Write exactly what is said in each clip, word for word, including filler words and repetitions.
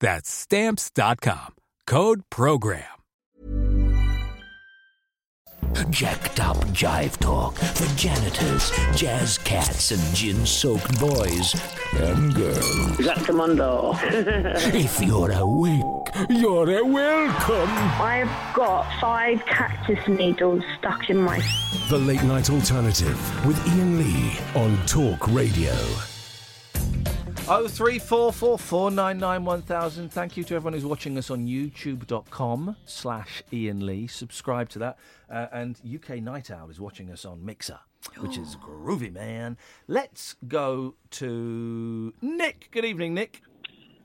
That's Stamps dot com. Code PROGRAM. Jacked up jive talk for janitors, jazz cats and gin-soaked boys and girls. Is that Commando? If you're awake, you're a welcome. I've got five cactus needles stuck in my... The Late Night Alternative with Iain Lee on Talk Radio. Oh three four four four nine nine one thousand. Thank you to everyone who's watching us on YouTube dot com slash Iain Lee. Subscribe to that. Uh, and U K Night Owl is watching us on Mixer, which is groovy, man. Let's go to Nick. Good evening, Nick.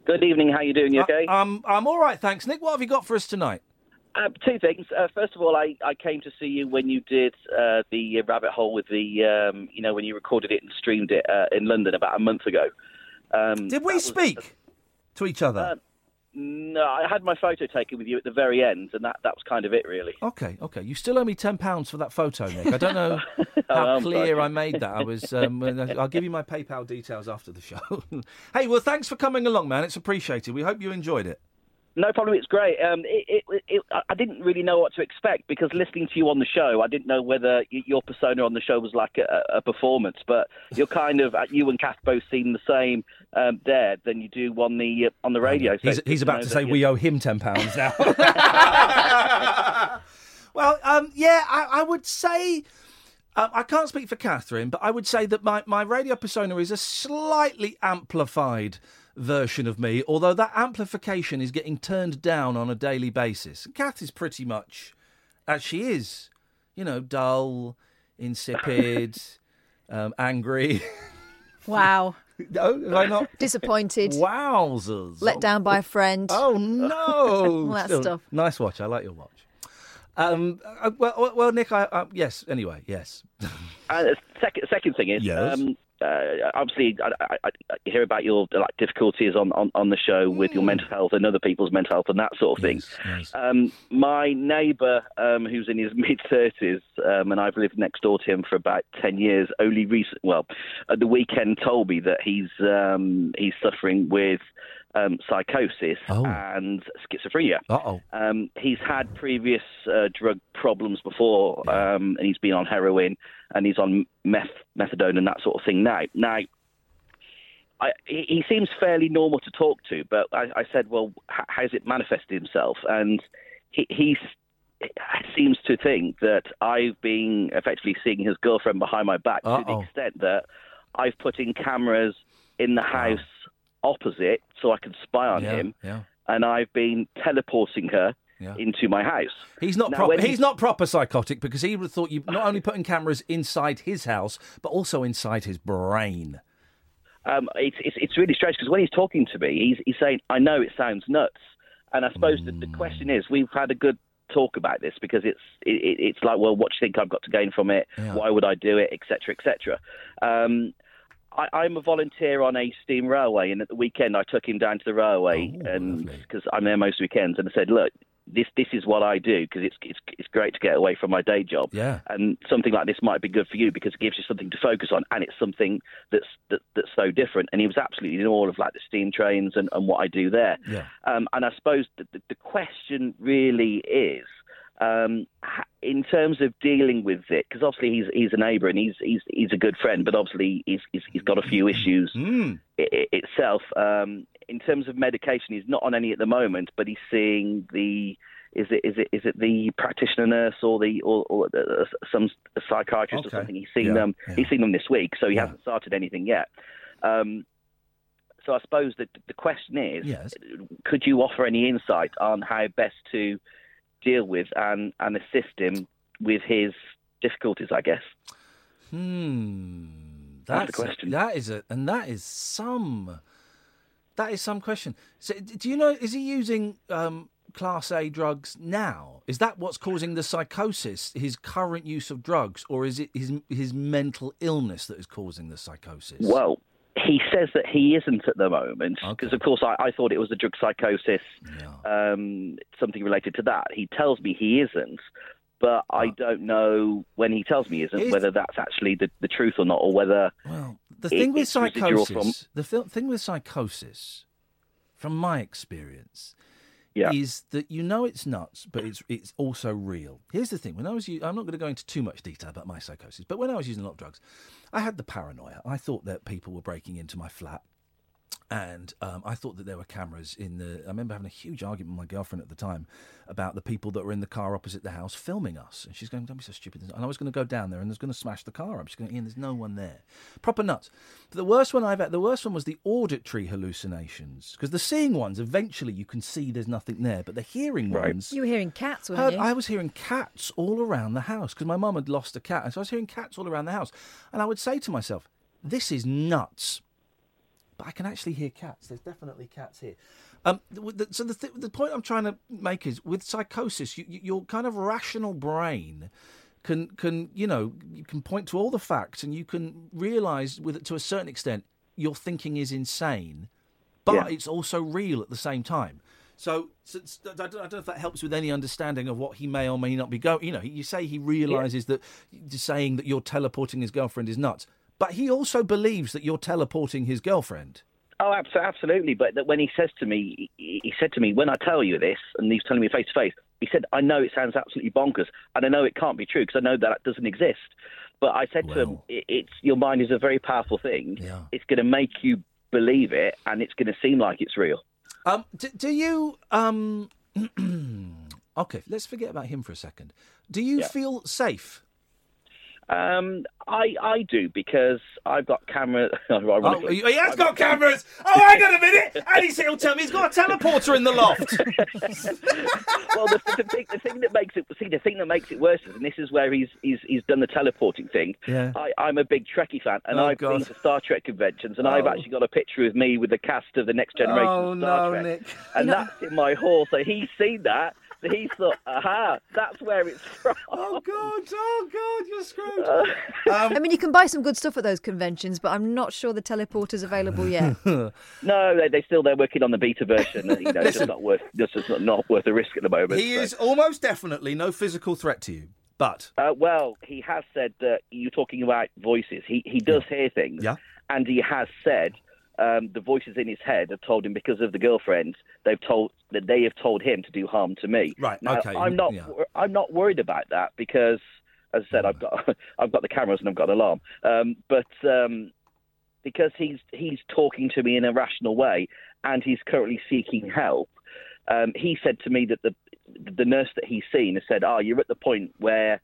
Good evening. How you doing? You okay? I, I'm I'm all right, thanks, Nick. What have you got for us tonight? Uh, two things. Uh, first of all, I, I came to see you when you did uh, the rabbit hole with the um, you know when you recorded it and streamed it uh, in London about a month ago. Um, Did we speak was, uh, to each other? Uh, no, I had my photo taken with you at the very end, and that, that was kind of it, really. Okay, okay. You still owe me ten pounds for that photo, Nick. I don't know how oh, clear sorry. I made that. I was. Um, I'll give you my PayPal details after the show. Hey, well, thanks for coming along, man. It's appreciated. We hope you enjoyed it. No problem. It's great. Um, it, it, it, I didn't really know what to expect because listening to you on the show, I didn't know whether your persona on the show was like a, a performance. But you're kind of you and Kath both seem the same um, there than you do on the uh, on the radio. So he's he's about to say we owe him ten pounds now. Well, um, yeah, I, I would say. Um, I can't speak for Catherine, but I would say that my, my radio persona is a slightly amplified version of me, although that amplification is getting turned down on a daily basis. Kath is pretty much as she is, you know, dull, insipid, um, angry. Wow. No, have I not? Disappointed. Wowzers. Let down by a friend. Oh, no. All that Still, stuff. Nice watch. I like your watch. Um, well, well, Nick, I, I, yes, anyway, yes. uh, second, second thing is, yes. um, uh, obviously, I, I, I hear about your like difficulties on, on, on the show mm. with your mental health and other people's mental health and that sort of thing. Yes, yes. Um, my neighbour, um, who's in his mid-thirties, um, and I've lived next door to him for about ten years, only recent, well, at the weekend told me that he's um, he's suffering with... Um, psychosis oh. and schizophrenia. Uh-oh. Um, he's had previous uh, drug problems before, yeah. um, and he's been on heroin, and he's on meth, methadone and that sort of thing now. Now, I, he seems fairly normal to talk to, but I, I said, well, h- how's it manifested himself? And he, he seems to think that I've been effectively seeing his girlfriend behind my back Uh-oh. to the extent that I've put in cameras in the house opposite so I can spy on yeah, him yeah. and I've been teleporting her yeah. into my house. He's not now, proper he's, he's not proper psychotic because he would have thought you not only putting cameras inside his house but also inside his brain. Um, it's, it's, it's really strange because when he's talking to me he's, he's saying I know it sounds nuts and I suppose mm. that the question is we've had a good talk about this because it's it, it's like well what do you think I've got to gain from it yeah. why would I do it etc etc um I, I'm a volunteer on a steam railway, and at the weekend I took him down to the railway because I'm there most weekends, and I said, look, this this is what I do, because it's, it's it's great to get away from my day job. Yeah. And something like this might be good for you because it gives you something to focus on, and it's something that's that, that's so different. And he was absolutely in awe of like the steam trains and, and what I do there. Yeah. Um, and I suppose the, the, the question really is, um, in terms of dealing with it, because obviously he's he's a neighbour and he's he's he's a good friend, but obviously he's he's, he's got a few issues mm. it, it itself. Um, in terms of medication, he's not on any at the moment, but he's seeing the is it is it is it the practitioner nurse or the or, or uh, some psychiatrist okay. or something. He's seen yeah, them. Yeah. He's seen them this week, so he yeah. hasn't started anything yet. Um, so I suppose that the question is, yes. could you offer any insight on how best to deal with and, and assist him with his difficulties, I guess. Hmm. That's, that's the question. A, that is it, and that is some. That is some question. So, do you know? Is he using um, class A drugs now? Is that what's causing the psychosis? His current use of drugs, or is it his his mental illness that is causing the psychosis? Well. He says that he isn't at the moment because, okay. of course, I, I thought it was a drug psychosis, yeah. um, something related to that. He tells me he isn't, but uh, I don't know when he tells me he isn't, whether that's actually the, the truth or not, or whether well, the thing it, with psychosis, from... the th- thing with psychosis, from my experience, yeah. is that you know it's nuts, but it's it's also real. Here's the thing: when I was, I'm not going to go into too much detail about my psychosis, but when I was using a lot of drugs, I had the paranoia. I thought that people were breaking into my flat, and um, I thought that there were cameras in the... I remember having a huge argument with my girlfriend at the time about the people that were in the car opposite the house filming us. And she's going, don't be so stupid. And I was going to go down there and I was going to smash the car up. She's going, Iain, there's no one there. Proper nuts. But the worst one I've had, the worst one was the auditory hallucinations. Because the seeing ones, eventually you can see there's nothing there. But the hearing right. ones... You were hearing cats, weren't heard, you? I was hearing cats all around the house because my mum had lost a cat. And so I was hearing cats all around the house. And I would say to myself, this is nuts. But I can actually hear cats. There's definitely cats here. Um, the, so the th- the point I'm trying to make is, with psychosis, you, you, your kind of rational brain can can you know you can point to all the facts, and you can realise with to a certain extent your thinking is insane, but yeah. it's also real at the same time. So, so, so I, don't, I don't know if that helps with any understanding of what he may or may not be going. You know, you say he realises yeah. that saying that you're teleporting his girlfriend is nuts. But he also believes that you're teleporting his girlfriend. Oh, absolutely. But that when he says to me, he said to me, when I tell you this, and he's telling me face to face, he said, I know it sounds absolutely bonkers, and I know it can't be true because I know that doesn't exist. But I said well, to him, it's your mind is a very powerful thing. Yeah. It's going to make you believe it, and it's going to seem like it's real. Um, do, do you... Um, OK, let's forget about him for a second. Do you yeah. feel safe? Um, I I do, because I've got cameras. Oh, he has I've got, got cameras. cameras! Oh, hang on a minute! And he'll tell me he's got a teleporter in the loft. Well, the, the, thing, the thing that makes it see the thing that makes it worse is, and this is where he's he's he's done the teleporting thing. Yeah. I, I'm a big Trekkie fan, and oh, I've God. been to Star Trek conventions, and oh. I've actually got a picture of me with the cast of the Next Generation oh, of Star no, Trek, Nick. and no. that's in my hall. So he's seen that. He thought, aha, that's where it's from. Oh, God, oh, God, you're screwed. Uh, um, I mean, you can buy some good stuff at those conventions, but I'm not sure the teleporter's available yet. No, they, they still, they're working on the beta version. You know, it's just not worth, just not, not worth the risk at the moment. He so. is almost definitely no physical threat to you, but... Uh, well, he has said that you're talking about voices. He, he does yeah. hear things, yeah. and he has said... Um, the voices in his head have told him, because of the girlfriend, they've told that they have told him to do harm to me. Right. Now, okay. I'm not. Yeah. I'm not worried about that because, as I said, oh. I've got I've got the cameras and I've got an alarm. Um, but um, because he's he's talking to me in a rational way, and he's currently seeking help. Um, he said to me that the the nurse that he's seen has said, "Oh, you're at the point where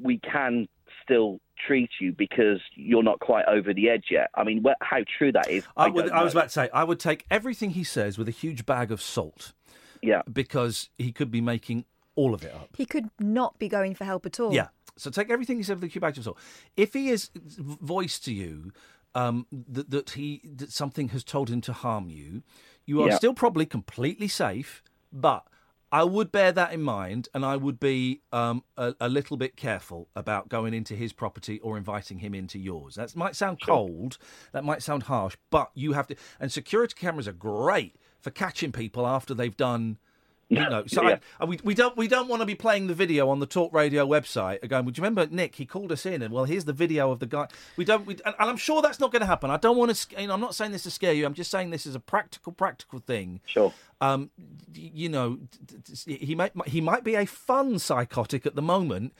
we can still treat you because you're not quite over the edge yet." I mean, wh- how true that is, I, I, would, I was about to say, I would take everything he says with a huge bag of salt. Yeah. Because he could be making all of it up. He could not be going for help at all. Yeah. So take everything he said with a huge bag of salt. If he is voiced to you um, that, that, he, that something has told him to harm you, you are yeah. still probably completely safe, but... I would bear that in mind, and I would be um, a, a little bit careful about going into his property or inviting him into yours. That might sound cold, that might sound harsh, but you have to... And security cameras are great for catching people after they've done You know, so yeah. I, we we don't we don't want to be playing the video on the Talk Radio website again. Well, do you remember Nick? He called us in, and well, here's the video of the guy. We don't, we, and, and I'm sure that's not going to happen. I don't want to. You know, I'm not saying this to scare you. I'm just saying this is a practical, practical thing. Sure. Um, you know, he might he might be a fun psychotic at the moment,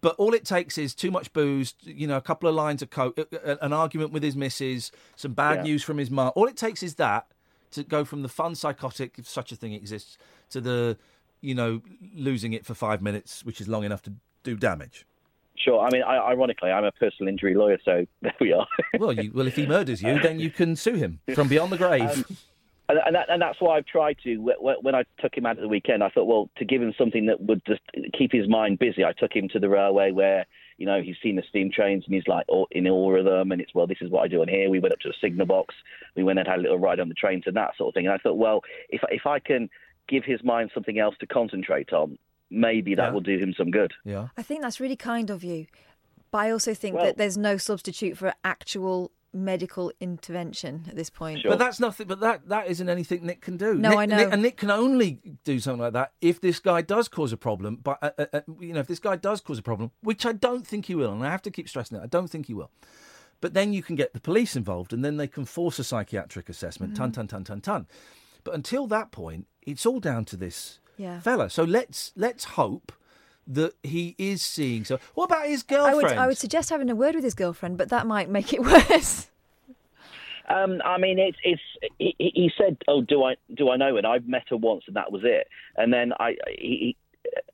but all it takes is too much booze. You know, a couple of lines of coke, an argument with his missus, some bad yeah. news from his mum. All it takes is that. To go from the fun psychotic, if such a thing exists, to the, you know, losing it for five minutes, which is long enough to do damage. Sure. I mean, I, ironically, I'm a personal injury lawyer, so there we are. well, you, well, if he murders you, then you can sue him from beyond the grave. Um, and, and, that, and that's why I've tried to, when I took him out at the weekend, I thought, well, to give him something that would just keep his mind busy, I took him to the railway where... You know, he's seen the steam trains and he's like in awe of them. And it's, well, this is what I do on here. We went up to a signal box. We went and had a little ride on the trains and that sort of thing. And I thought, well, if if I can give his mind something else to concentrate on, maybe that yeah. will do him some good. Yeah, I think that's really kind of you. But I also think well, that there's no substitute for actual medical intervention at this point. Sure. But that's nothing. But that, that isn't anything Nick can do. No, Nick, I know. Nick, and Nick can only do something like that if this guy does cause a problem. But uh, uh, you know, if this guy does cause a problem, which I don't think he will, and I have to keep stressing it, I don't think he will. But then you can get the police involved, and then they can force a psychiatric assessment. Mm. Ton, ton, ton, ton, ton. But until that point, it's all down to this yeah. fella. So let's let's hope that he is seeing. So what about his girlfriend? I would, I would suggest having a word with his girlfriend, but that might make it worse. Um, I mean, it's it's. He, he said, "Oh, do I do I know?" And I've met her once, and that was it. And then I he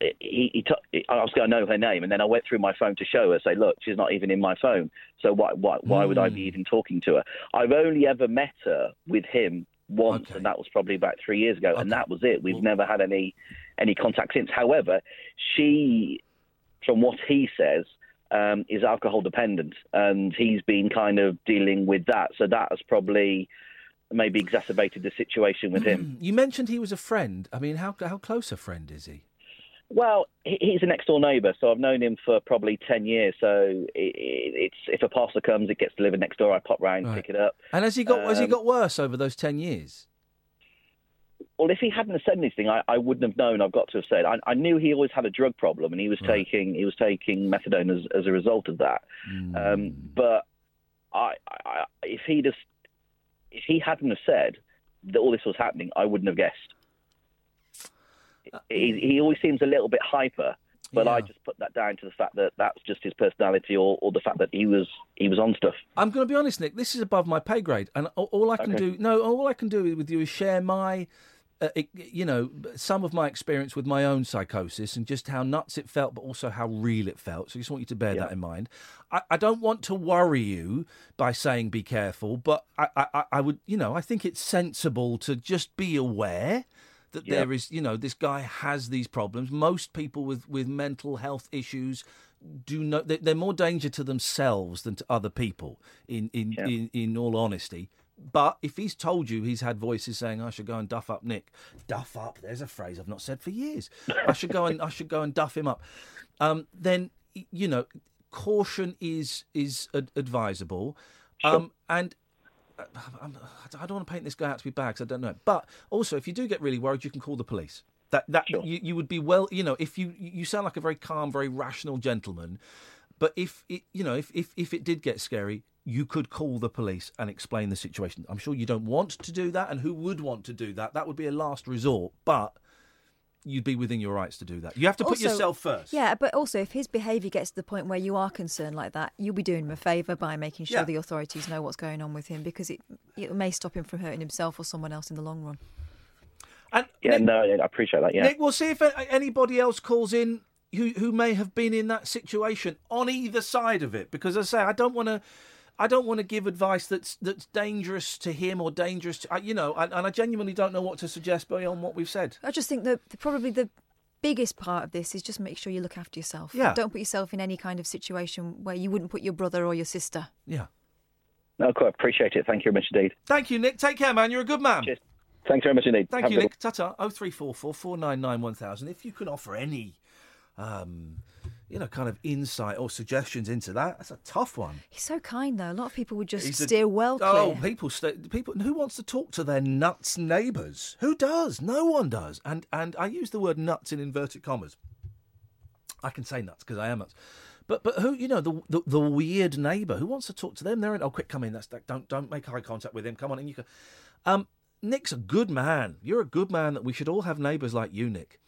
he, he, he t- I was going to know her name, and then I went through my phone to show her. Say, look, she's not even in my phone. So why why why mm. would I be even talking to her? I've only ever met her with him once, okay. and that was probably about three years ago, okay. and that was it. We've well, never had any. any contact since. However, she, from what he says, um, is alcohol dependent, and he's been kind of dealing with that. So that has probably maybe exacerbated the situation with him. You mentioned he was a friend. I mean, how how close a friend is he? Well, he's a next-door neighbour, so I've known him for probably ten years. So it's if a parcel comes, it gets delivered next door. I pop round, right. pick it up. And has he got um, has he got worse over those ten years? Well, if he hadn't said anything, I, I wouldn't have known. I've got to have said. I, I knew he always had a drug problem, and he was right. taking he was taking methadone as, as a result of that. Mm. Um, but I, I, if he just if he hadn't have said that all this was happening, I wouldn't have guessed. Uh, he, he always seems a little bit hyper, but yeah. I just put that down to the fact that that's just his personality, or, or the fact that he was he was on stuff. I'm going to be honest, Nick. This is above my pay grade, and all I can okay. do no, all I can do with you is share my. Uh, it, you know, some of my experience with my own psychosis and just how nuts it felt, but also how real it felt. So I just want you to bear yeah. that in mind. I, I don't want to worry you by saying be careful, but I, I, I would, you know, I think it's sensible to just be aware that yeah. there is, you know, this guy has these problems. Most people with, with mental health issues do know they, they're more danger to themselves than to other people, in, in, yeah. in, in all honesty. But if he's told you he's had voices saying, I should go and duff up Nick, duff up, there's a phrase I've not said for years. I should go and I should go and duff him up. Um, then, you know, caution is is ad- advisable. Sure. Um, and I'm, I don't want to paint this guy out to be bad because I don't know it. But also, if you do get really worried, you can call the police. That, that sure. you, you would be well, you know, if you, you sound like a very calm, very rational gentleman. But if it, you know, if, if, if it did get scary, you could call the police and explain the situation. I'm sure you don't want to do that, and who would want to do that? That would be a last resort, but you'd be within your rights to do that. You have to put also, yourself first. Yeah, but also, if his behaviour gets to the point where you are concerned like that, you'll be doing him a favour by making sure yeah. the authorities know what's going on with him, because it, it may stop him from hurting himself or someone else in the long run. And yeah, Nick, no, I appreciate that, yeah. Nick, we'll see if anybody else calls in who, who may have been in that situation on either side of it, because as I say, I don't want to... I don't want to give advice that's that's dangerous to him or dangerous to, you know, and, and I genuinely don't know what to suggest beyond what we've said. I just think that the, probably the biggest part of this is just make sure you look after yourself. Yeah. Don't put yourself in any kind of situation where you wouldn't put your brother or your sister. Yeah. No, quite appreciate it. Thank you very much indeed. Thank you, Nick. Take care, man. You're a good man. Cheers. Thanks very much indeed. Thank Have you, Nick. Ta-ta. oh three four four, four nine nine, one thousand. If you can offer any... Um, you know, kind of insight or suggestions into that. That's a tough one. He's so kind, though. A lot of people would just He's steer a, well clear. Oh, people, st- people, who wants to talk to their nuts neighbours? Who does? No one does. And and I use the word nuts in inverted commas. I can say nuts because I am nuts. But but who, you know, the the, the weird neighbour, who wants to talk to them? They're in, oh, quick, come in. That's that. Don't don't make eye contact with him. Come on in. You can. Um, Nick's a good man. You're a good man. That we should all have neighbours like you, Nick.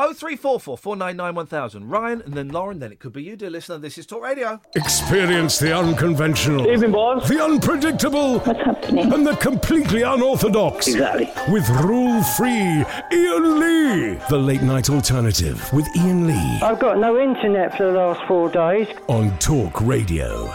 Oh three four four four nine nine one thousand. Ryan and then Lauren. Then it could be you, dear listener. This is Talk Radio. Experience the unconventional, evening, boys. The unpredictable, what's happening, and the completely unorthodox. Exactly. With rule-free Iain Lee, the late-night alternative with Iain Lee. I've got no internet for the last four days. On Talk Radio.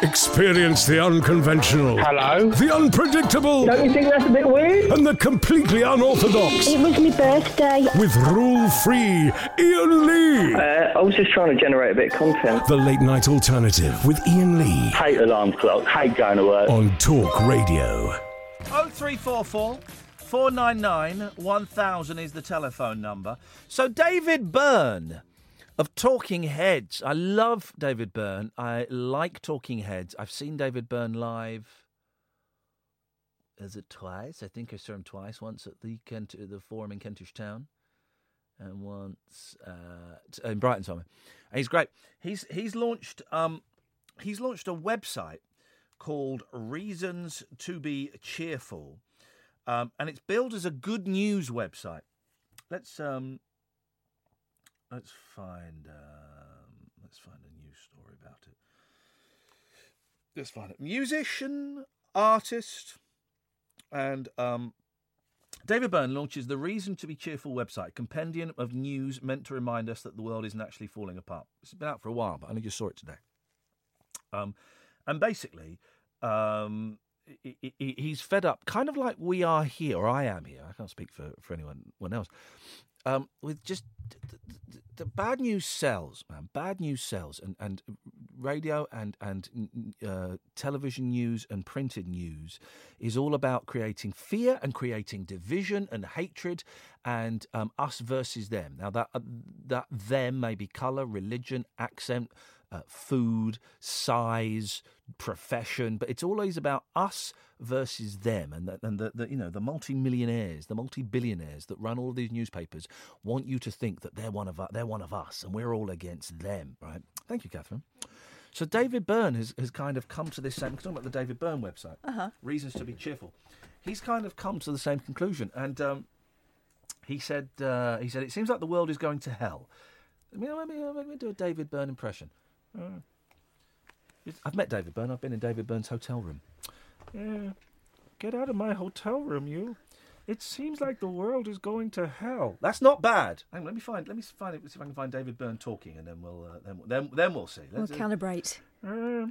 Experience the unconventional. Hello. The unpredictable. Don't you think that's a bit weird? And the completely unorthodox. It was my birthday. With rule-free Iain Lee. Uh, I was just trying to generate a bit of content. The late night alternative with Iain Lee. Hate alarm clock. Hate going to work. On Talk Radio. oh three four four, four nine nine, one thousand is the telephone number. So David Byrne of Talking Heads. I love David Byrne. I like Talking Heads. I've seen David Byrne live. Is it twice? I think I saw him twice. Once at the Kent, the Forum in Kentish Town, and once uh, in Brighton somewhere. And he's great. He's he's launched um he's launched a website called Reasons to Be Cheerful, um, and it's billed as a good news website. Let's um. Let's find um, let's find a news story about it. Let's find it. Musician, artist, and um, David Byrne launches the Reason to Be Cheerful website, compendium of news meant to remind us that the world isn't actually falling apart. It's been out for a while, but I only just saw it today. Um, and basically, um, he, he, he's fed up, kind of like we are here, or I am here. I can't speak for, for anyone else. Um, with just the, the, the bad news sells, man. Bad news sells, and and radio and and uh, television news and printed news is all about creating fear and creating division and hatred and um, us versus them. Now that that them may be colour, religion, accent, uh, food, size, profession, but it's always about us versus them, and the, and the, the you know the multi-millionaires, the multi-billionaires that run all of these newspapers want you to think that they're one of they're one of us, and we're all against them, right? Thank you, Catherine. So David Byrne has, has kind of come to this same. I'm talking about the David Byrne website. Uh-huh. Reasons to Be Cheerful. he's kind of come to the same conclusion. And um, he said, uh, he said, it seems like the world is going to hell. I mean, let me, let me do a David Byrne impression. Uh, I've met David Byrne. I've been in David Byrne's hotel room. Yeah. Get out of my hotel room, you. It seems like the world is going to hell. That's not bad. Hang on, let me find. Let me find it. See if I can find David Byrne talking, and then we'll uh, then then then we'll see. Let's, we'll calibrate. Uh,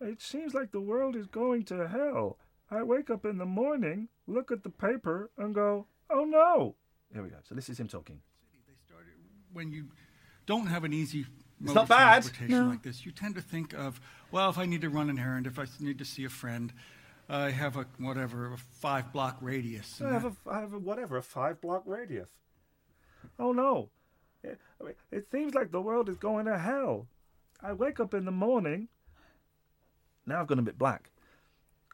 it seems like the world is going to hell. I wake up in the morning, look at the paper, and go, "Oh no!" Here we go. So this is him talking. They started when you don't have an easy. It's not bad. No. Like this, you tend to think of, well, if I need to run an errand, if I need to see a friend. I have a, whatever, a five-block radius. I have a, I have a, whatever, a five-block radius. Oh, no. It, I mean, it seems like the world is going to hell. I wake up in the morning. Now I've gone a bit black.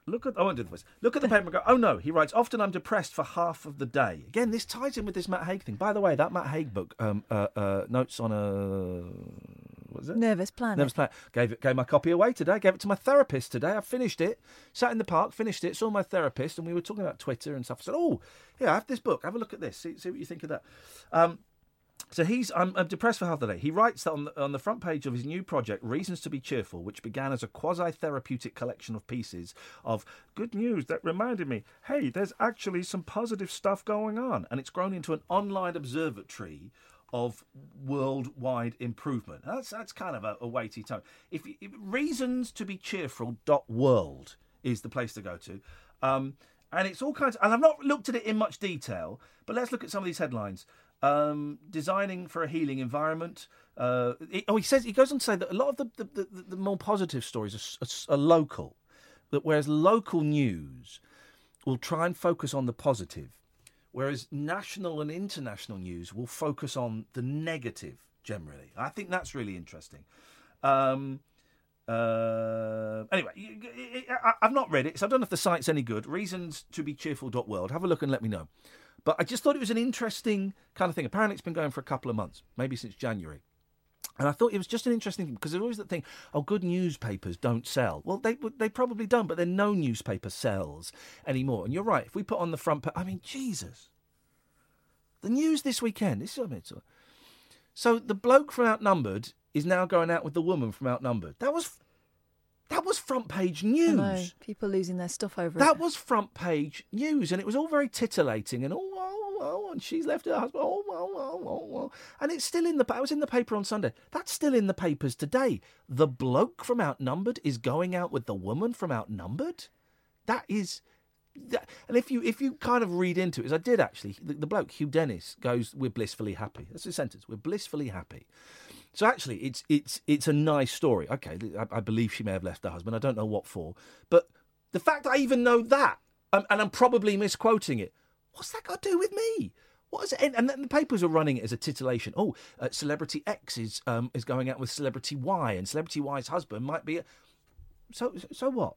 Look at... I won't do the voice. Look at the paper and go, oh, no. He writes, often I'm depressed for half of the day. Again, this ties in with this Matt Haig thing. By the way, that Matt Haig book, um, uh, uh, Notes on a... What is it? Nervous Planet. Nervous Planet. Gave it, gave my copy away today. Gave it to my therapist today. I finished it. Sat in the park, finished it. Saw my therapist, and we were talking about Twitter and stuff. I said, "Oh, yeah, I have this book. Have a look at this. See, see what you think of that." Um, so he's, I'm, I'm depressed for half the day. He writes that on the, on the front page of his new project, Reasons to Be Cheerful, which began as a quasi-therapeutic collection of pieces of good news that reminded me, hey, there's actually some positive stuff going on, and it's grown into an online observatory of worldwide improvement. That's that's kind of a, a weighty tone. If, if reasons to be cheerful dot world is the place to go to, um, and it's all kinds of, and I've not looked at it in much detail, but let's look at some of these headlines. Um, designing for a healing environment. Uh, it, oh, he says he goes on to say that a lot of the the, the, the more positive stories are, are, are local. That whereas local news will try and focus on the positive, whereas national and international news will focus on the negative generally. I think that's really interesting. Um, uh, anyway, I've not read it, so I don't know if the site's any good. reasons to be cheerful dot world. Have a look and let me know. But I just thought it was an interesting kind of thing. Apparently it's been going for a couple of months, maybe since January. And I thought it was just an interesting thing, because there's always that thing, oh, good newspapers don't sell. Well, they they probably don't, but then no newspaper sells anymore. And you're right, if we put on the front page, I mean, Jesus. The news this weekend, this is I mean, so the bloke from Outnumbered is now going out with the woman from Outnumbered. That was that was front page news. I know, people losing their stuff over that it. That was front page news, and it was all very titillating and all. Oh, and she's left her husband. Oh, oh, oh, oh, oh. And it's still in the... I was in the paper on Sunday. That's still in the papers today. The bloke from Outnumbered is going out with the woman from Outnumbered? That is... That, and if you if you kind of read into it, as I did actually, the, the bloke, Hugh Dennis, goes, we're blissfully happy. That's his sentence. We're blissfully happy. So actually, it's it's it's a nice story. Okay, I, I believe she may have left her husband. I don't know what for. But the fact that I even know that, um, and I'm probably misquoting it, what's that got to do with me? What is it? And then the papers are running it as a titillation. Oh, uh, Celebrity X is um, is going out with Celebrity Y, and Celebrity Y's husband might be... A... So so what?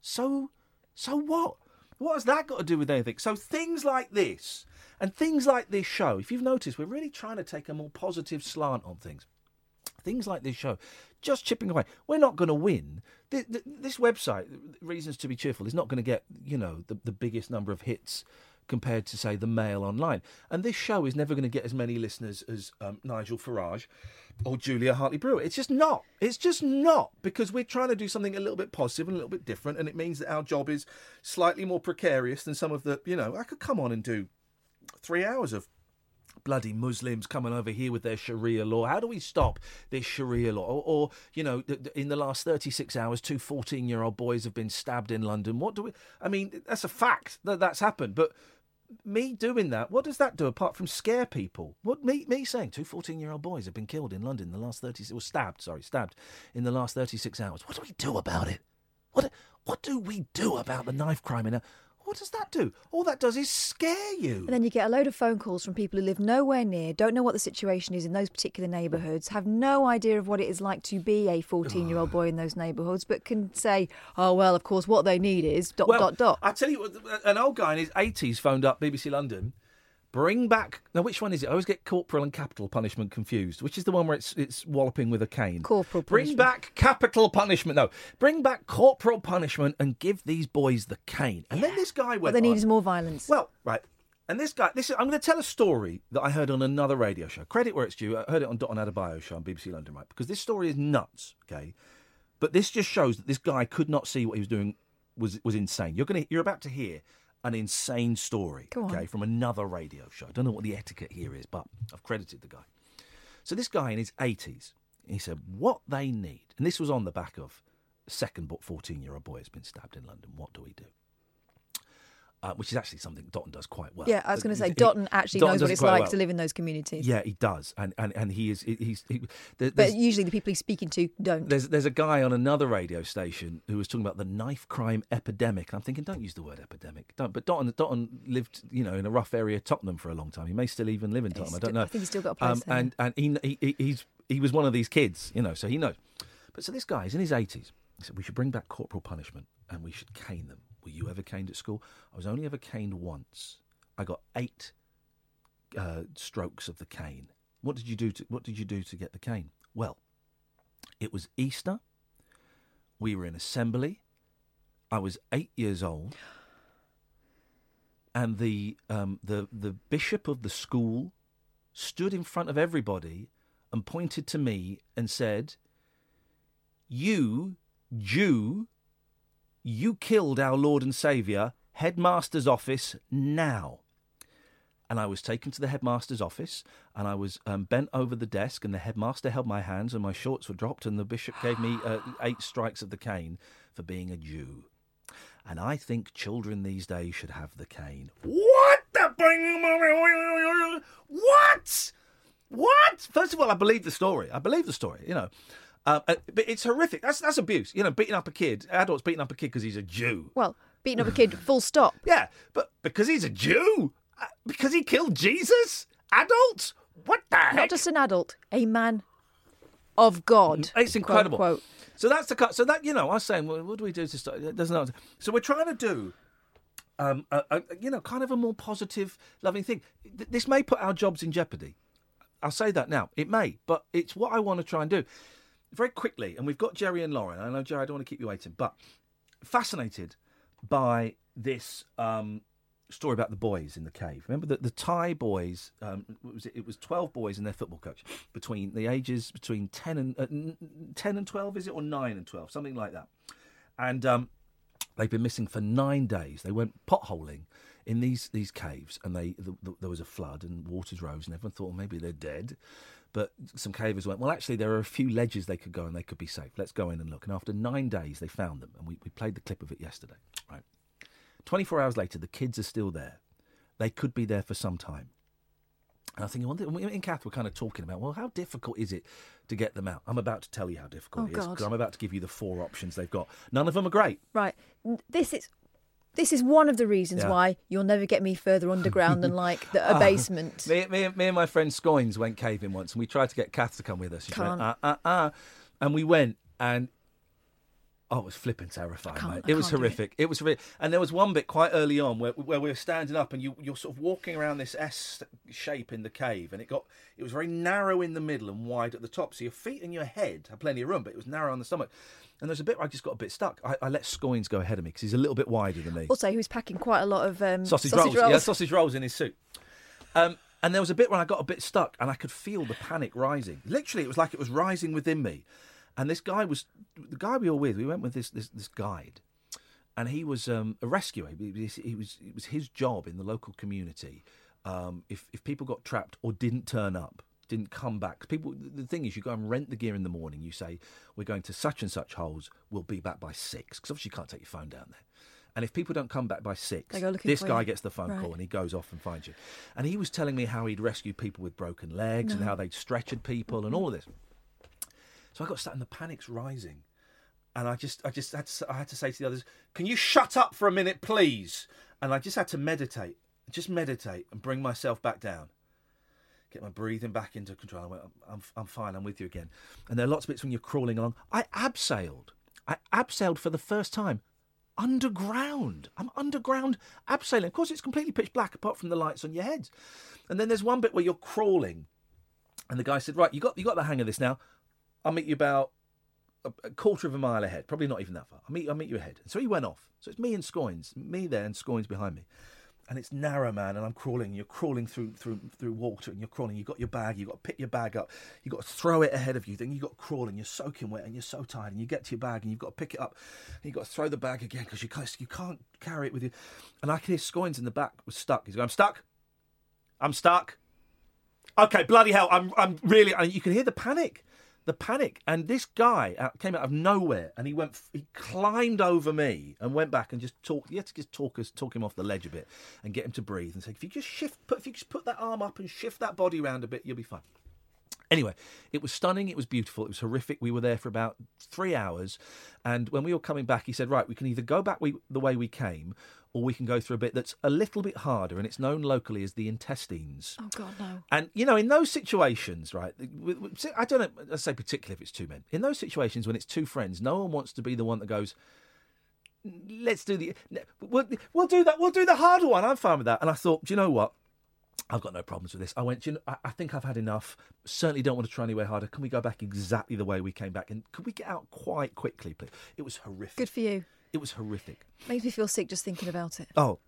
So so what? What has that got to do with anything? So things like this, and things like this show, if you've noticed, we're really trying to take a more positive slant on things. Things like this show, just chipping away. We're not going to win. This, this website, Reasons to Be Cheerful, is not going to get, you know, the, the biggest number of hits compared to, say, the Mail Online. And this show is never going to get as many listeners as um, Nigel Farage or Julia Hartley Brewer. It's just not. It's just not, because we're trying to do something a little bit positive and a little bit different, and it means that our job is slightly more precarious than some of the, you know, I could come on and do three hours of bloody Muslims coming over here with their Sharia law. How do we stop this Sharia law? Or, or you know, th- th- in the last thirty-six hours, two fourteen-year-old boys have been stabbed in London. What do we... I mean, that's a fact that that's happened, but... Me doing that, what does that do apart from scare people? What me me saying two fourteen-year-old boys have been killed in London in the last thirty-six... Well, stabbed, sorry, stabbed in the last thirty-six hours. What do we do about it? What what do we do about the knife crime in a... What does that do? All that does is scare you. And then you get a load of phone calls from people who live nowhere near, don't know what the situation is in those particular neighbourhoods, have no idea of what it is like to be a fourteen-year-old boy in those neighbourhoods, but can say, oh, well, of course, what they need is dot, well, dot, dot. I tell you what, an old guy in his eighties phoned up B B C London. Bring back... Now, which one is it? I always get corporal and capital punishment confused. Which is the one where it's it's walloping with a cane? Corporal punishment. Bring back capital punishment. No. Bring back corporal punishment and give these boys the cane. And yeah. then this guy went What they need on. is more violence. Well, right. And this guy... This is, I'm going to tell a story that I heard on another radio show. Credit where it's due. I heard it on Dotton Adebayo's show on B B C London, right? Because this story is nuts, okay? But this just shows that this guy could not see what he was doing was was insane. You're going to... You're about to hear... an insane story, okay, from another radio show. I don't know what the etiquette here is, but I've credited the guy. So this guy in his eighties, he said, what they need, and this was on the back of a second but fourteen-year-old boy has been stabbed in London, what do we do? Uh, which is actually something Dotton does quite well. Yeah, I was going to say, Dotton actually Dotton knows what it's like well. to live in those communities. Yeah, he does. And and, and he is... He's, he, there, but usually the people he's speaking to don't. There's there's a guy on another radio station who was talking about the knife crime epidemic. I'm thinking, don't use the word epidemic. Don't. But Dotton, Dotton lived, you know, in a rough area, Tottenham, for a long time. He may still even live in Tottenham, he's I don't know. I think he's still got a place um, there. And, and he, he, he's, he was one of these kids, you know, so he knows. But so this guy's in his eighties. He said, we should bring back corporal punishment and we should cane them. Were you ever caned at school? I was only ever caned once. I got eight uh, strokes of the cane. What did you do to What did you do to get the cane? Well, it was Easter. We were in assembly. I was eight years old, and the um, the the bishop of the school stood in front of everybody and pointed to me and said, "You Jew. You killed our Lord and Saviour, headmaster's office, now." And I was taken to the headmaster's office and I was um, bent over the desk and the headmaster held my hands and my shorts were dropped and the bishop gave me uh, eight strikes of the cane for being a Jew. And I think children these days should have the cane. What the... What? What? First of all, I believe the story. I believe the story, you know. Um, but it's horrific. That's that's abuse. You know, beating up a kid, adults beating up a kid because he's a Jew. Well, beating up a kid, full stop. Yeah, but because he's a Jew? Uh, because he killed Jesus? Adults? What the heck? Not just an adult, a man of God. It's incredible. Quote, quote. So that's the cut. So that, you know, I was saying, well, what do we do to start? There's no answer. So we're trying to do... Um, a, a, you know, kind of a more positive, loving thing. This may put our jobs in jeopardy. I'll say that now. It may, but it's what I want to try and do. Very quickly, and we've got Jerry and Lauren. I know, Jerry, I don't want to keep you waiting, but fascinated by this um, story about the boys in the cave. Remember that the Thai boys, um, what was it? It was twelve boys and their football coach between the ages between ten and uh, ten and twelve, is it, or nine and twelve, something like that. And um, they've been missing for nine days. They went potholing in these these caves, and they the, the, there was a flood and waters rose, and everyone thought, well, maybe they're dead. But some cavers went, well, actually, there are a few ledges they could go and they could be safe. Let's go in and look. And after nine days, they found them. And we, we played the clip of it yesterday, right? twenty-four hours later, the kids are still there. They could be there for some time. And I think, me and Kath were kind of talking about, well, how difficult is it to get them out? I'm about to tell you how difficult oh, it is. Because I'm about to give you the four options they've got. None of them are great. Right. This is... This is one of the reasons yeah. why you'll never get me further underground than, like, the, a basement. Oh, me, me, me and my friend Scoynes went caving once, and we tried to get Kath to come with us. She went, ah, ah, ah. And we went, and... Oh, it was flipping terrifying, mate. It was horrific. It. it was horrific. And there was one bit quite early on where where we were standing up and you, you're sort of walking around this S shape in the cave, and it got it was very narrow in the middle and wide at the top. So your feet and your head had plenty of room, but it was narrow on the stomach. And there's a bit where I just got a bit stuck. I, I let Scoynes go ahead of me because he's a little bit wider than me. Also, he was packing quite a lot of um, sausage, sausage rolls. rolls. Yeah, sausage rolls in his suit. Um, and there was a bit where I got a bit stuck and I could feel the panic rising. Literally, it was like it was rising within me. And this guy was, the guy we were with, we went with this this, this guide, and he was um, a rescuer. He, he was, it was his job in the local community. Um, if, if people got trapped or didn't turn up, didn't come back, people. The thing is, you go and rent the gear in the morning. You say, we're going to such and such holes, we'll be back by six. Because obviously you can't take your phone down there. And if people don't come back by six, this guy gets the phone call and he goes off and finds you. And he was telling me how he'd rescued people with broken legs and how they'd stretchered people and all of this. So I got sat and the panic's rising. And I just I just had to, I had to say to the others, can you shut up for a minute, please? And I just had to meditate, just meditate and bring myself back down. Get my breathing back into control. I went, I'm, I'm fine, I'm with you again. And there are lots of bits when you're crawling along. I abseiled. I abseiled for the first time. underground. I'm underground abseiling. Of course, it's completely pitch black apart from the lights on your heads. And then there's one bit where you're crawling, and the guy said, right, you got you got the hang of this now. I'll meet you about a, a quarter of a mile ahead. Probably not even that far. I'll meet, I'll meet you ahead. And so he went off. So it's me and Scoynes. Me there and Scoynes behind me. And it's narrow, man, and I'm crawling. You're crawling through through through water, and you're crawling. You've got your bag. You've got to pick your bag up. You've got to throw it ahead of you. Then you've got to crawl, and you're soaking wet, and you're so tired, and you get to your bag, and you've got to pick it up, and you've got to throw the bag again because you, you can't carry it with you. And I can hear Scoynes in the back was stuck. He's going, I'm stuck. I'm stuck. Okay, bloody hell, I'm I'm really... And you can hear the panic. The panic. And this guy out, came out of nowhere, and he went, he climbed over me and went back and just talked. You had to just talk us, talk him off the ledge a bit and get him to breathe and say, if you just shift, put, if you just put that arm up and shift that body around a bit, you'll be fine. Anyway, it was stunning. It was beautiful. It was horrific. We were there for about three hours. And when we were coming back, he said, right, we can either go back we, the way we came, or we can go through a bit that's a little bit harder, and it's known locally as the intestines. Oh, God, no. And, you know, in those situations, right, I don't know, I say particularly if it's two men, in those situations when it's two friends, no one wants to be the one that goes, let's do the, we'll, we'll do that, we'll do the harder one, I'm fine with that. And I thought, do you know what? I've got no problems with this. I went, you know, I, I think I've had enough. Certainly don't want to try anywhere harder. Can we go back exactly the way we came back? And could we get out quite quickly, please? It was horrific. Good for you. It was horrific. Makes me feel sick just thinking about it. Oh.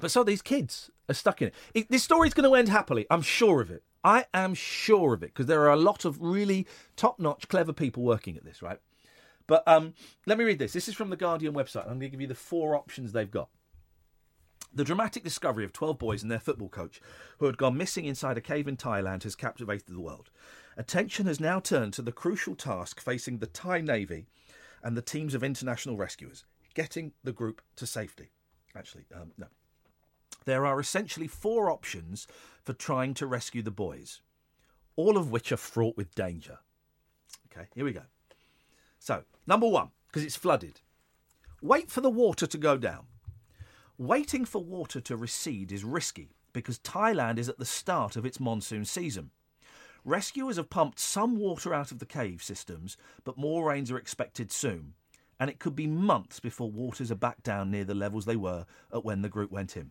But so these kids are stuck in it. it this story's going to end happily. I'm sure of it. I am sure of it, because there are a lot of really top-notch, clever people working at this, right? But um, let me read this. This is from the Guardian website. I'm going to give you the four options they've got. The dramatic discovery of twelve boys and their football coach who had gone missing inside a cave in Thailand has captivated the world. Attention has now turned to the crucial task facing the Thai Navy and the teams of international rescuers, getting the group to safety. Actually, um, no. There are essentially four options for trying to rescue the boys, all of which are fraught with danger. Okay, here we go. So, number one, because it's flooded, wait for the water to go down. Waiting for water to recede is risky because Thailand is at the start of its monsoon season. Rescuers have pumped some water out of the cave systems, but more rains are expected soon, and it could be months before waters are back down near the levels they were at when the group went in.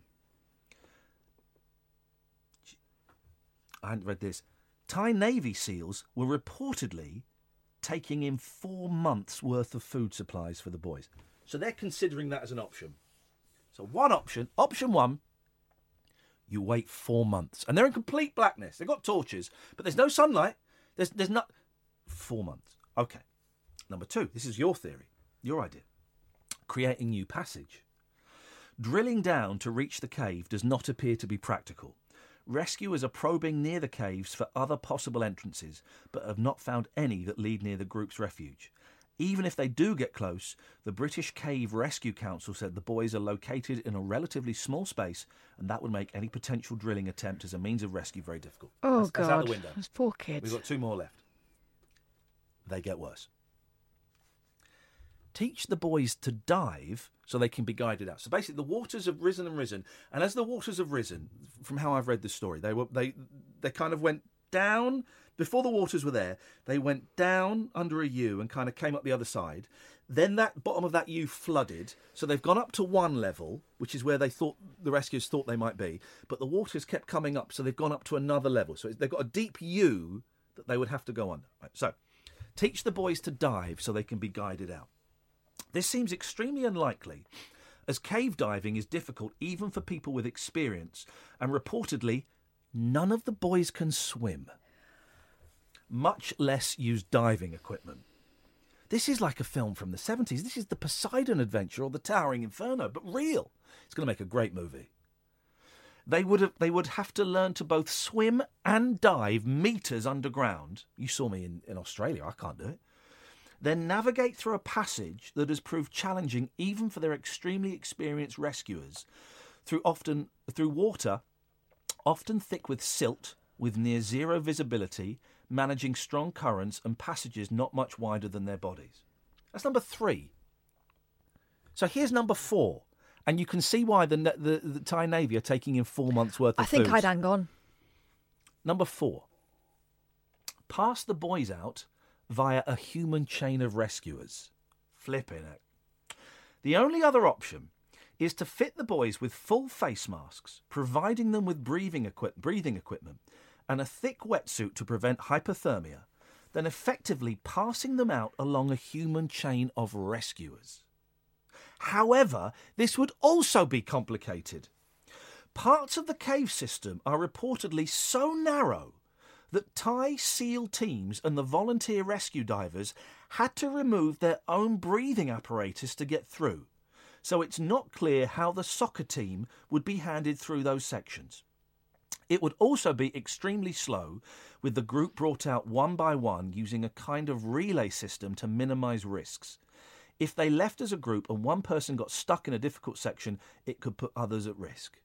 I hadn't read this. Thai Navy SEALs were reportedly taking in four months' worth of food supplies for the boys. So they're considering that as an option. So one option, option one, you wait four months. And they're in complete blackness. They've got torches, but there's no sunlight. There's there's not... Four months. Okay. Number two, this is your theory, your idea. Creating new passage. Drilling down to reach the cave does not appear to be practical. Rescuers are probing near the caves for other possible entrances, but have not found any that lead near the group's refuge. Even if they do get close, the British Cave Rescue Council said the boys are located in a relatively small space, and that would make any potential drilling attempt as a means of rescue very difficult. Oh, that's, God. That's out the window. Those poor kids. We've got two more left. They get worse. Teach the boys to dive so they can be guided out. So basically, the waters have risen and risen, and as the waters have risen, from how I've read the story, they were they they kind of went down. Before the waters were there, they went down under a U and kind of came up the other side. Then that bottom of that U flooded, so they've gone up to one level, which is where they thought the rescuers thought they might be, but the waters kept coming up, so they've gone up to another level. So they've got a deep U that they would have to go under. Right, so teach the boys to dive so they can be guided out. This seems extremely unlikely, as cave diving is difficult even for people with experience, and reportedly, none of the boys can swim, much less use diving equipment. This is like a film from the seventies. This is the Poseidon Adventure or the Towering Inferno, but real. It's going to make a great movie. They would have, they would have to learn to both swim and dive meters underground. You saw me in, in Australia. I can't do it. Then navigate through a passage that has proved challenging even for their extremely experienced rescuers, through often through water, often thick with silt, with near zero visibility, managing strong currents and passages not much wider than their bodies. That's number three. So here's number four, and you can see why the the, the Thai Navy are taking in four months' worth of food. I think foods. I'd hang on. Number four. Pass the boys out via a human chain of rescuers. Flipping it. The only other option is to fit the boys with full face masks, providing them with breathing, equi- breathing equipment and a thick wetsuit to prevent hypothermia, then effectively passing them out along a human chain of rescuers. However, this would also be complicated. Parts of the cave system are reportedly so narrow that Thai SEAL teams and the volunteer rescue divers had to remove their own breathing apparatus to get through, so it's not clear how the soccer team would be handed through those sections. It would also be extremely slow, with the group brought out one by one using a kind of relay system to minimise risks. If they left as a group and one person got stuck in a difficult section, it could put others at risk.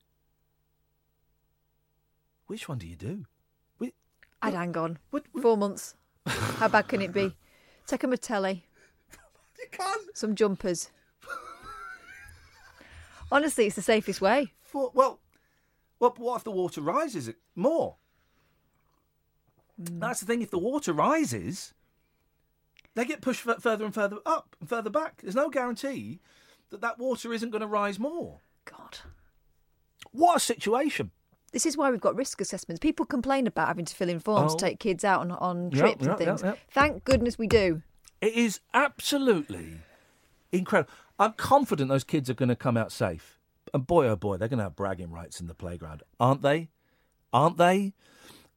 Which one do you do? Which, I'd what, hang on. What, what? Four months. How bad can it be? Take a Mattelli. You can't. Some jumpers. Honestly, it's the safest way. For, well, well, what if the water rises more? Mm. That's the thing. If the water rises, they get pushed f- further and further up and further back. There's no guarantee that that water isn't going to rise more. God. What a situation. This is why we've got risk assessments. People complain about having to fill in forms oh. to take kids out on, on trips yep, and yep, things. Yep, yep. Thank goodness we do. It is absolutely incredible. I'm confident those kids are going to come out safe. And boy, oh boy, they're going to have bragging rights in the playground, aren't they? Aren't they?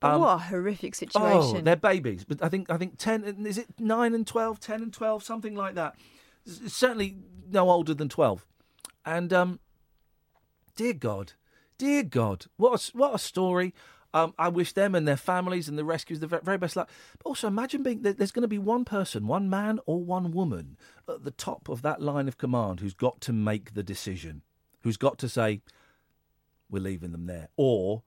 Um, what a horrific situation. Oh, they're babies. But I think I think ten, is it nine and twelve, ten and twelve, something like that. It's certainly no older than twelve. And um, dear God, dear God, what a, what a story. Um, I wish them and their families and the rescues the very best luck. But also imagine being there's going to be one person, one man or one woman at the top of that line of command who's got to make the decision, who's got to say, we're leaving them there, or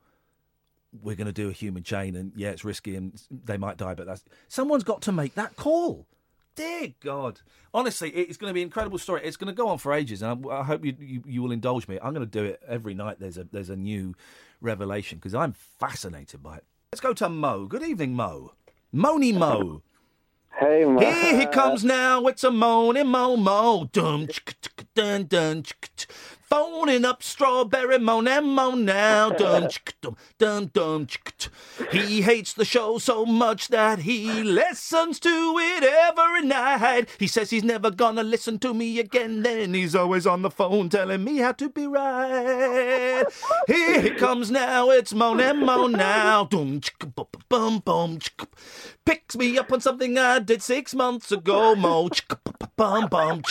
we're going to do a human chain and, yeah, it's risky and they might die, but that's... Someone's got to make that call. Dear God. Honestly, it's going to be an incredible story. It's going to go on for ages, and I, I hope you, you you will indulge me. I'm going to do it every night. There's a, there's a new revelation, because I'm fascinated by it. Let's go to Mo. Good evening, Mo. Moany Mo. Hey, Mo. Here he comes now. It's a moany Mo Mo. Dum, dun, dun, phoning up strawberry moan and moan now. Dum, dum, dum, dum. He hates the show so much that he listens to it every night. He says he's never gonna listen to me again. Then he's always on the phone telling me how to be right. Here he comes now. It's moan and moan now. Dum, bum, bum. Picks me up on something I did six months ago. Mo, bum, bum.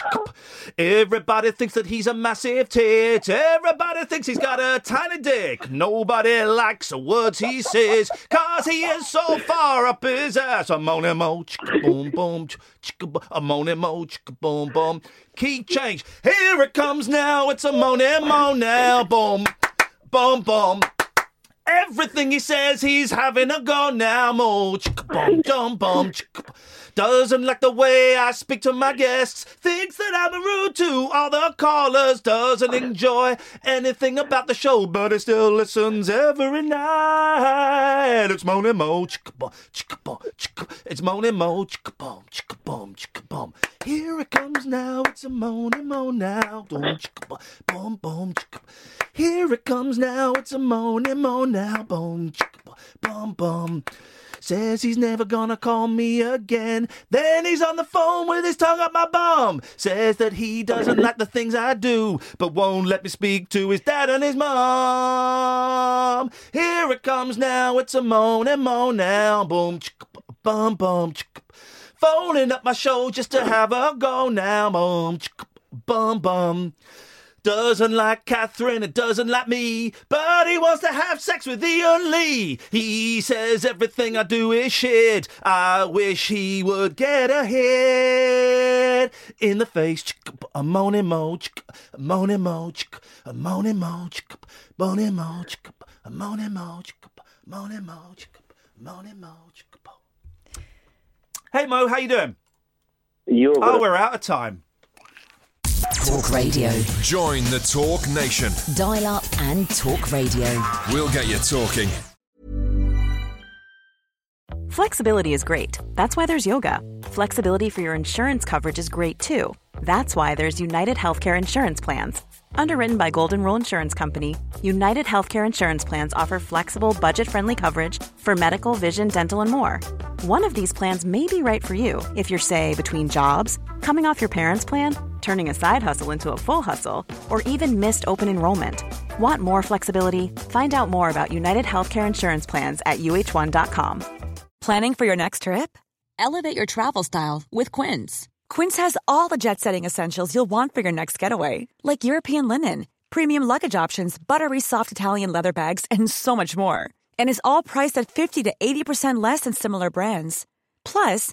Everybody thinks that he's a massive team. Everybody thinks he's got a tiny dick. Nobody likes the words he says, cause he is so far up his ass. A moan and mo, chicka boom boom, chicka boom, a moan and mo, chicka boom boom. Key change. Here it comes now. It's a moan and mo now. Boom, boom, boom. Everything he says, he's having a go now. Mo, chicka boom, dum boom, chicka boom. Doesn't like the way I speak to my guests. Thinks that I'm rude to all the callers. Doesn't enjoy anything about the show, but he still listens every night. It's Moanin' Mo, chicka-bom, chicka-bom, chicka-bom. It's Moanin' Mo, chicka-bom, chicka-bom, chicka-bom. Here it comes now. It's a Moanin' Mo now. Chicka-bom, bom, bom, chicka-bom. Here it comes now. It's a Moanin' Mo now. Bom, chicka-bom, bom, bom. Says he's never gonna call me again. Then he's on the phone with his tongue up my bum. Says that he doesn't like the things I do, but won't let me speak to his dad and his mom. Here it comes now. It's a moan and moan now. Boom, chicka, bum, bum, chicka. Phoning up my show just to have a go now. Boom, chicka, bum, bum. Doesn't like Catherine, it doesn't like me, but he wants to have sex with Iain Lee. He says everything I do is shit. I wish he would get a hit in the face. A moaning mo, a moaning mo, a moaning mo, moaning mo, a moaning mo, moaning mo, moaning mo. Hey Mo, how you doing? You're good. Oh, we're out of time. Talk Radio. Join the Talk Nation. Dial up and Talk Radio. We'll get you talking. Flexibility is great. That's why there's yoga. Flexibility for your insurance coverage is great too. That's why there's United Healthcare Insurance Plans. Underwritten by Golden Rule Insurance Company, United Healthcare Insurance Plans offer flexible, budget-friendly coverage for medical, vision, dental, and more. One of these plans may be right for you if you're, say, between jobs, coming off your parents' plan, turning a side hustle into a full hustle, or even missed open enrollment. Want more flexibility? Find out more about United Healthcare Insurance Plans at U H one dot com. Planning for your next trip? Elevate your travel style with Quince. Quince has all the jet-setting essentials you'll want for your next getaway, like European linen, premium luggage options, buttery soft Italian leather bags, and so much more. And is all priced at fifty to eighty percent less than similar brands. Plus,